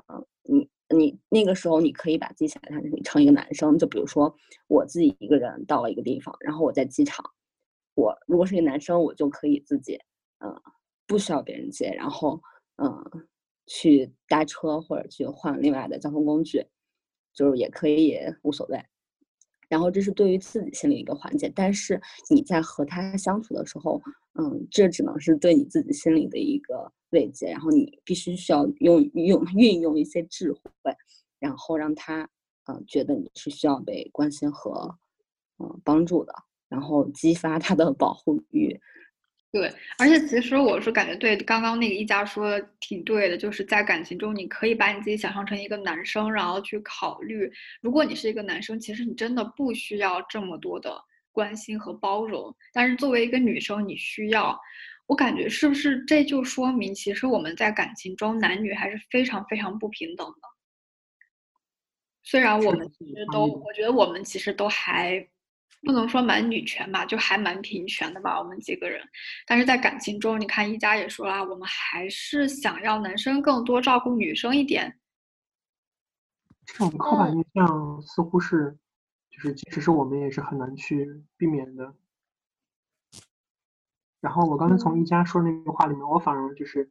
嗯、呃，你。你那个时候你可以把自己想象成一个男生，就比如说我自己一个人到了一个地方，然后我在机场，我如果是一个男生，我就可以自己嗯、呃、不需要别人接，然后嗯、呃、去搭车或者去换另外的交通工具。就是也可以无所谓。然后这是对于自己心里一个缓解，但是你在和他相处的时候，嗯，这只能是对你自己心里的一个慰藉，然后你必须需要用用运用一些智慧，然后让他呃觉得你是需要被关心和呃帮助的，然后激发他的保护欲。对，而且其实我是感觉对刚刚那个一家说的挺对的，就是在感情中你可以把你自己想象成一个男生，然后去考虑如果你是一个男生，其实你真的不需要这么多的关心和包容，但是作为一个女生你需要。我感觉是不是这就说明其实我们在感情中男女还是非常非常不平等的，虽然我们其实都我觉得我们其实都还不能说蛮女权吧，就还蛮平权的吧，我们几个人。但是在感情中，你看一家也说了，我们还是想要男生更多照顾女生一点。这种刻板印象似乎是，就是即使是我们也是很难去避免的。然后我刚才从一家说那个话里面，我反而就是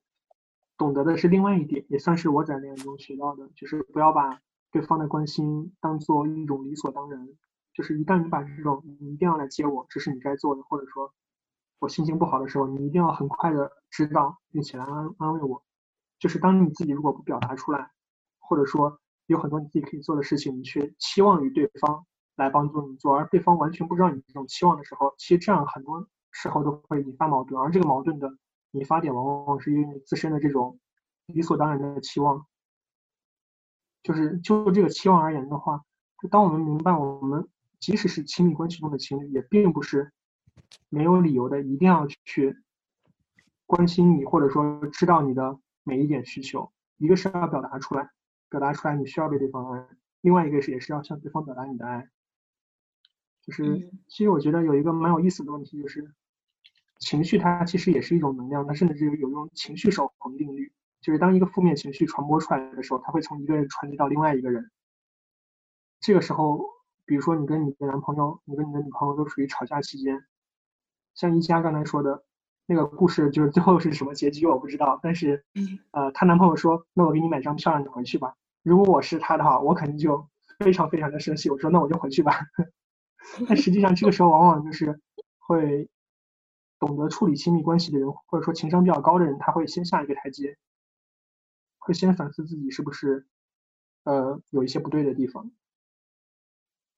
懂得的是另外一点，也算是我在恋爱中学到的，就是不要把对方的关心当做一种理所当然。就是一旦你把这种你一定要来接我，这是你该做的，或者说我心情不好的时候，你一定要很快的知道并且来 安, 安慰我。就是当你自己如果不表达出来，或者说有很多你自己可以做的事情，你却期望于对方来帮助你做，而对方完全不知道你这种期望的时候，其实这样很多时候都会引发矛盾，而这个矛盾的引发点往往是因为自身的这种理所当然的期望。就是就这个期望而言的话，就当我们明白我们即使是亲密关系中的情侣，也并不是没有理由的一定要去关心你，或者说知道你的每一点需求。一个是要表达出来，表达出来你需要被对方爱；另外一个是也是要向对方表达你的爱。就是其实我觉得有一个蛮有意思的问题，就是情绪它其实也是一种能量，它甚至有一种情绪守恒定律，就是当一个负面情绪传播出来的时候，它会从一个人传递到另外一个人。这个时候比如说你跟你的男朋友你跟你的女朋友都处于吵架期间，像一家刚才说的那个故事，就是最后是什么结局我不知道，但是呃，她男朋友说那我给你买张票让你回去吧，如果我是他的话我肯定就非常非常的生气，我说那我就回去吧但实际上这个时候往往就是会懂得处理亲密关系的人，或者说情商比较高的人，他会先下一个台阶，会先反思自己是不是呃有一些不对的地方。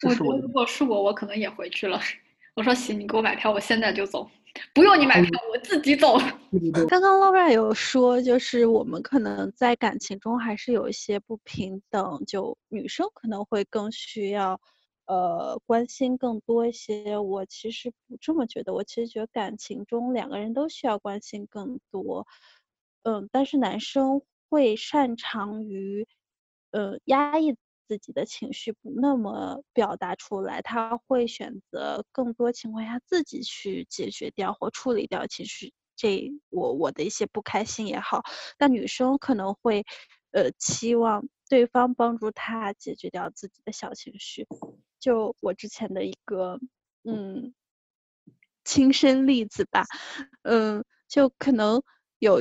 我觉得如果是我我可能也回去了，我说行你给我买票我现在就走，不用你买票我自己走。刚刚 Lora 有说就是我们可能在感情中还是有一些不平等，就女生可能会更需要呃关心更多一些，我其实不这么觉得，我其实觉得感情中两个人都需要关心更多，嗯，但是男生会擅长于呃压抑自己的情绪不那么表达出来，他会选择更多情况下自己去解决掉或处理掉情绪，这我我的一些不开心也好，但女生可能会呃期望对方帮助他解决掉自己的小情绪。就我之前的一个嗯亲身例子吧，嗯，就可能有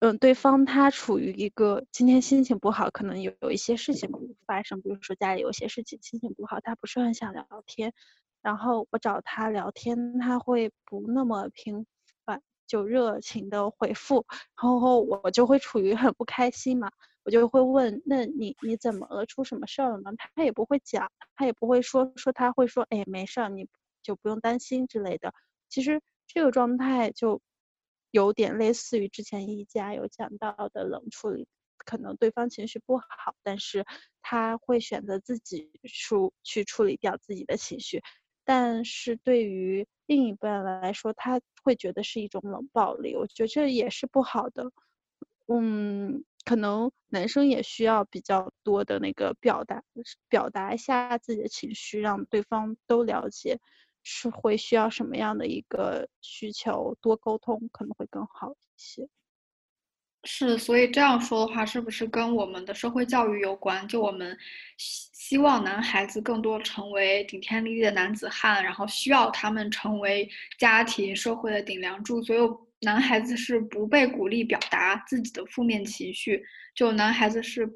嗯，对方他处于一个今天心情不好，可能有有一些事情发生，比如说家里有些事情心情不好，他不是很想聊天，然后我找他聊天，他会不那么频繁就热情的回复，然后我就会处于很不开心嘛，我就会问那你你怎么了，出什么事了吗？他也不会讲，他也不会说说他会说哎没事你就不用担心之类的。其实这个状态就有点类似于之前一家有讲到的冷处理，可能对方情绪不好，但是他会选择自己处去处理掉自己的情绪，但是对于另一半来说，他会觉得是一种冷暴力，我觉得这也是不好的。嗯，可能男生也需要比较多的那个表达，表达一下自己的情绪，让对方都了解。是会需要什么样的一个需求，多沟通可能会更好一些。是，所以这样说的话是不是跟我们的社会教育有关，就我们希望男孩子更多成为顶天立地的男子汉，然后需要他们成为家庭社会的顶梁柱，所以男孩子是不被鼓励表达自己的负面情绪，就男孩子是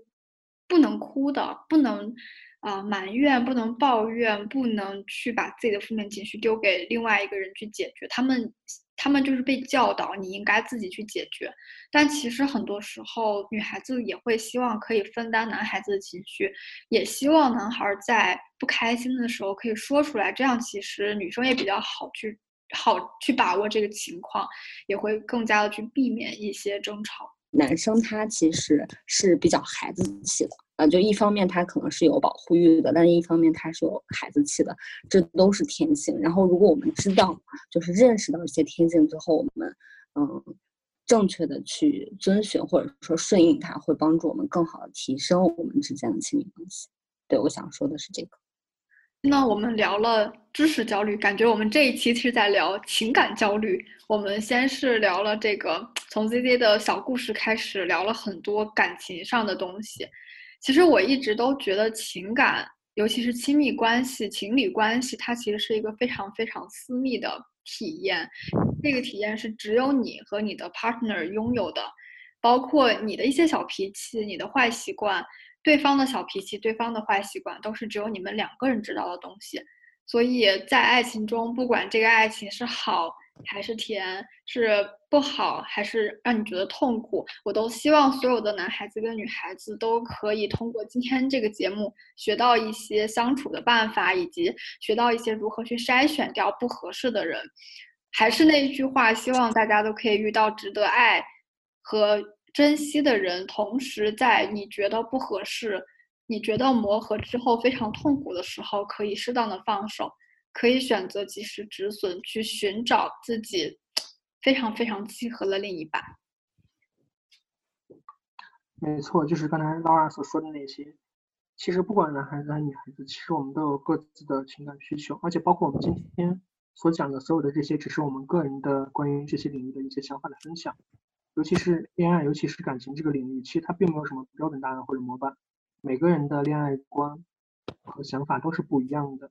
不能哭的，不能啊、呃、埋怨，不能抱怨，不能去把自己的负面情绪丢给另外一个人去解决，他们他们就是被教导你应该自己去解决，但其实很多时候女孩子也会希望可以分担男孩子的情绪，也希望男孩在不开心的时候可以说出来，这样其实女生也比较好去好去把握这个情况，也会更加的去避免一些争吵。男生他其实是比较孩子气的，呃，就一方面他可能是有保护欲的，但是一方面他是有孩子气的，这都是天性。然后如果我们知道，就是认识到这些天性之后，我们嗯正确的去遵循或者说顺应它，会帮助我们更好的提升我们之间的亲密关系。对，我想说的是这个。那我们聊了知识焦虑，感觉我们这一期是在聊情感焦虑。我们先是聊了这个，从 Z Z 的小故事开始，聊了很多感情上的东西。其实我一直都觉得情感，尤其是亲密关系、情侣关系，它其实是一个非常非常私密的体验。这个体验是只有你和你的 partner 拥有的，包括你的一些小脾气、你的坏习惯，对方的小脾气、对方的坏习惯，都是只有你们两个人知道的东西。所以在爱情中，不管这个爱情是好还是甜，是不好还是让你觉得痛苦，我都希望所有的男孩子跟女孩子都可以通过今天这个节目学到一些相处的办法，以及学到一些如何去筛选掉不合适的人。还是那一句话，希望大家都可以遇到值得爱和珍惜的人，同时在你觉得不合适、你觉得磨合之后非常痛苦的时候，可以适当的放手，可以选择及时止损，去寻找自己非常非常契合的另一半。没错，就是刚才 Lora 所说的那些，其实不管男孩子还是女孩子，其实我们都有各自的情感需求，而且包括我们今天所讲的所有的这些，只是我们个人的关于这些领域的一些想法的分享。尤其是恋爱，尤其是感情这个领域，其实它并没有什么标准答案或者模板，每个人的恋爱观和想法都是不一样的。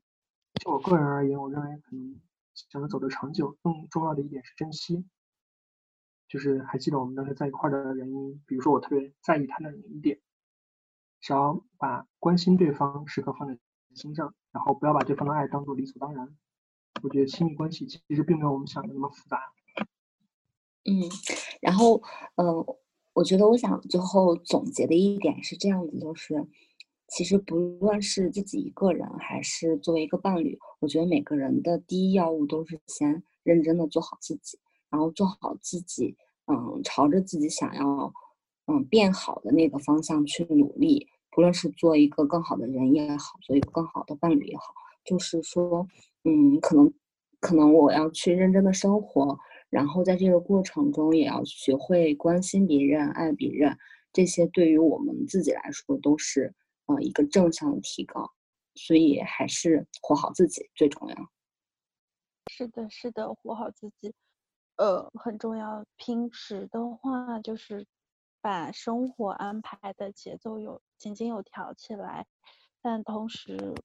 就我个人而言，我认为可能想要走得长久，更重要的一点是珍惜。就是还记得我们当时在一块的原因，比如说我特别在意他的一点，只要把关心对方时刻放在心上，然后不要把对方的爱当作理所当然。我觉得亲密关系其实并没有我们想的那么复杂。嗯，然后呃，我觉得我想最后总结的一点是这样子，就是其实不论是自己一个人还是作为一个伴侣，我觉得每个人的第一要务都是先认真的做好自己，然后做好自己，嗯，朝着自己想要嗯变好的那个方向去努力，不论是做一个更好的人也好，做一个更好的伴侣也好，就是说嗯，可能可能我要去认真的生活，然后在这个过程中也要学会关心别人、爱别人，这些对于我们自己来说都是呃一个正向的提高，所以还是活好自己最重要。是的，是的，活好自己，呃，很重要。平时的话，就是把生活安排的节奏有井井有条起来。但同时，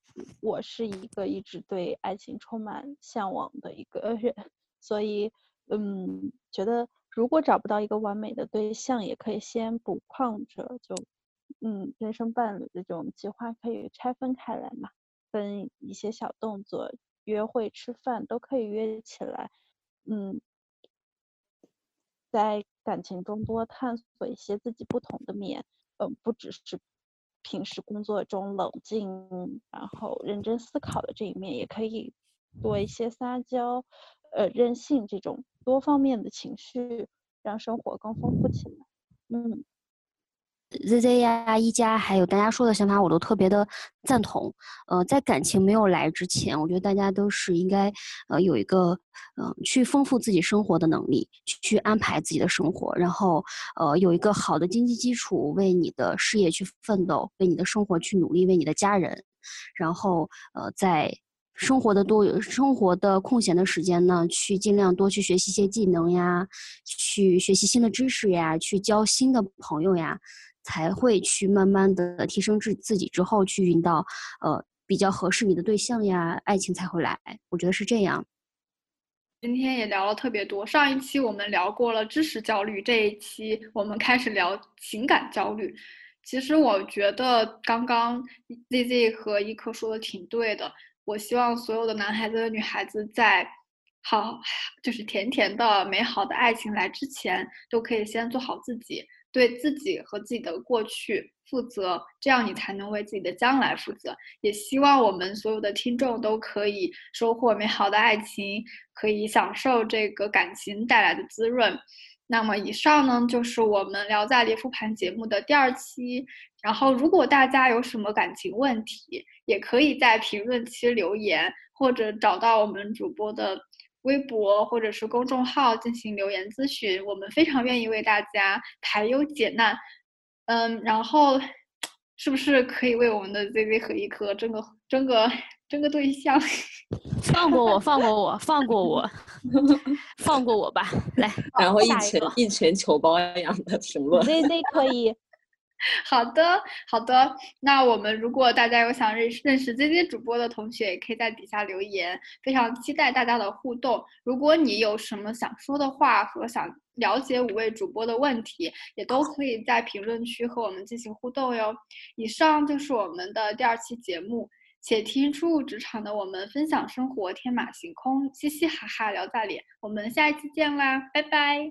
我是一个一直对爱情充满向往的一个人，所以。嗯，觉得如果找不到一个完美的对象，也可以先补矿着，就嗯，人生伴侣这种计划可以拆分开来嘛，分一些小动作，约会、吃饭都可以约起来。嗯，在感情中多探索一些自己不同的面，嗯，不只是平时工作中冷静，然后认真思考的这一面，也可以多一些撒娇。呃，任性这种多方面的情绪，让生活更丰富起来。嗯 ，Z Z 呀、一家还有大家说的想法，我都特别的赞同。呃，在感情没有来之前，我觉得大家都是应该呃有一个嗯、呃、去丰富自己生活的能力，去安排自己的生活，然后呃有一个好的经济基础，为你的事业去奋斗，为你的生活去努力，为你的家人，然后呃在。生活的多生活的空闲的时间呢，去尽量多去学习一些技能呀，去学习新的知识呀，去交新的朋友呀，才会去慢慢的提升自自己之后去遇到呃比较合适你的对象呀，爱情才会来。我觉得是这样。今天也聊了特别多，上一期我们聊过了知识焦虑，这一期我们开始聊情感焦虑。其实我觉得刚刚 Z Z 和一科说的挺对的，我希望所有的男孩子和女孩子在好就是甜甜的美好的爱情来之前，都可以先做好自己，对自己和自己的过去负责，这样你才能为自己的将来负责。也希望我们所有的听众都可以收获美好的爱情，可以享受这个感情带来的滋润。那么以上呢，就是我们聊在列夫盘节目的第二期。然后如果大家有什么感情问题，也可以在评论区留言，或者找到我们主播的微博或者是公众号进行留言咨询，我们非常愿意为大家排忧解难。嗯，然后是不是可以为我们的 Z Z 和一科争个争个争个对象？放过我，放过我，放过我，放过我吧！来，然后一拳一拳球包一样的评论。Z Z 可以。好的，好的。那我们如果大家有想认识认识 Z Z 主播的同学，也可以在底下留言，非常期待大家的互动。如果你有什么想说的话和想了解五位主播的问题，也都可以在评论区和我们进行互动哟。以上就是我们的第二期节目，且听初入职场的我们分享生活，天马行空，嘻嘻哈哈聊大脸，我们下一期见啦，拜拜。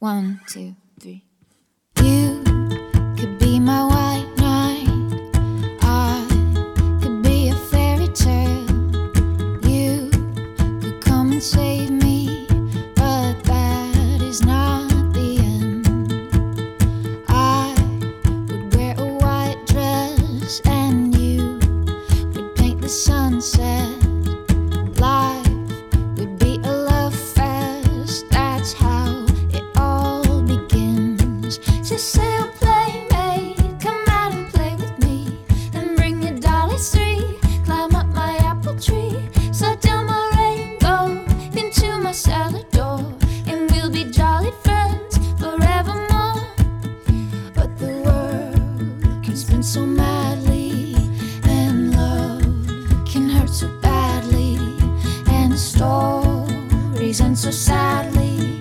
One two three。Be my white knight, I could be a fairy tale. You could come and save me, but that is not the end. I would wear a white dress, and you would paint the sunset. So sadly,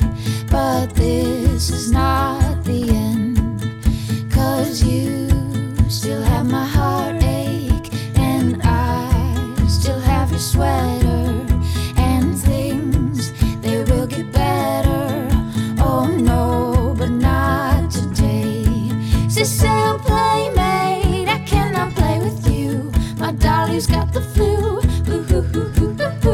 but this is not the end, 'cause you still have my heartache, and I still have your sweater, and things, they will get better, oh no, but not today. Zz, I'm playmate, I cannot play with you, my dolly's got the flu, boo hoo hoo hoo hoo hoo.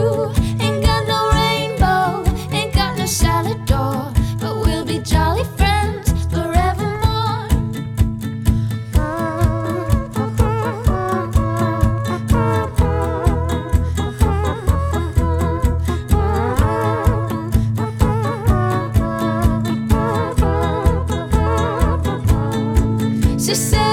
Just say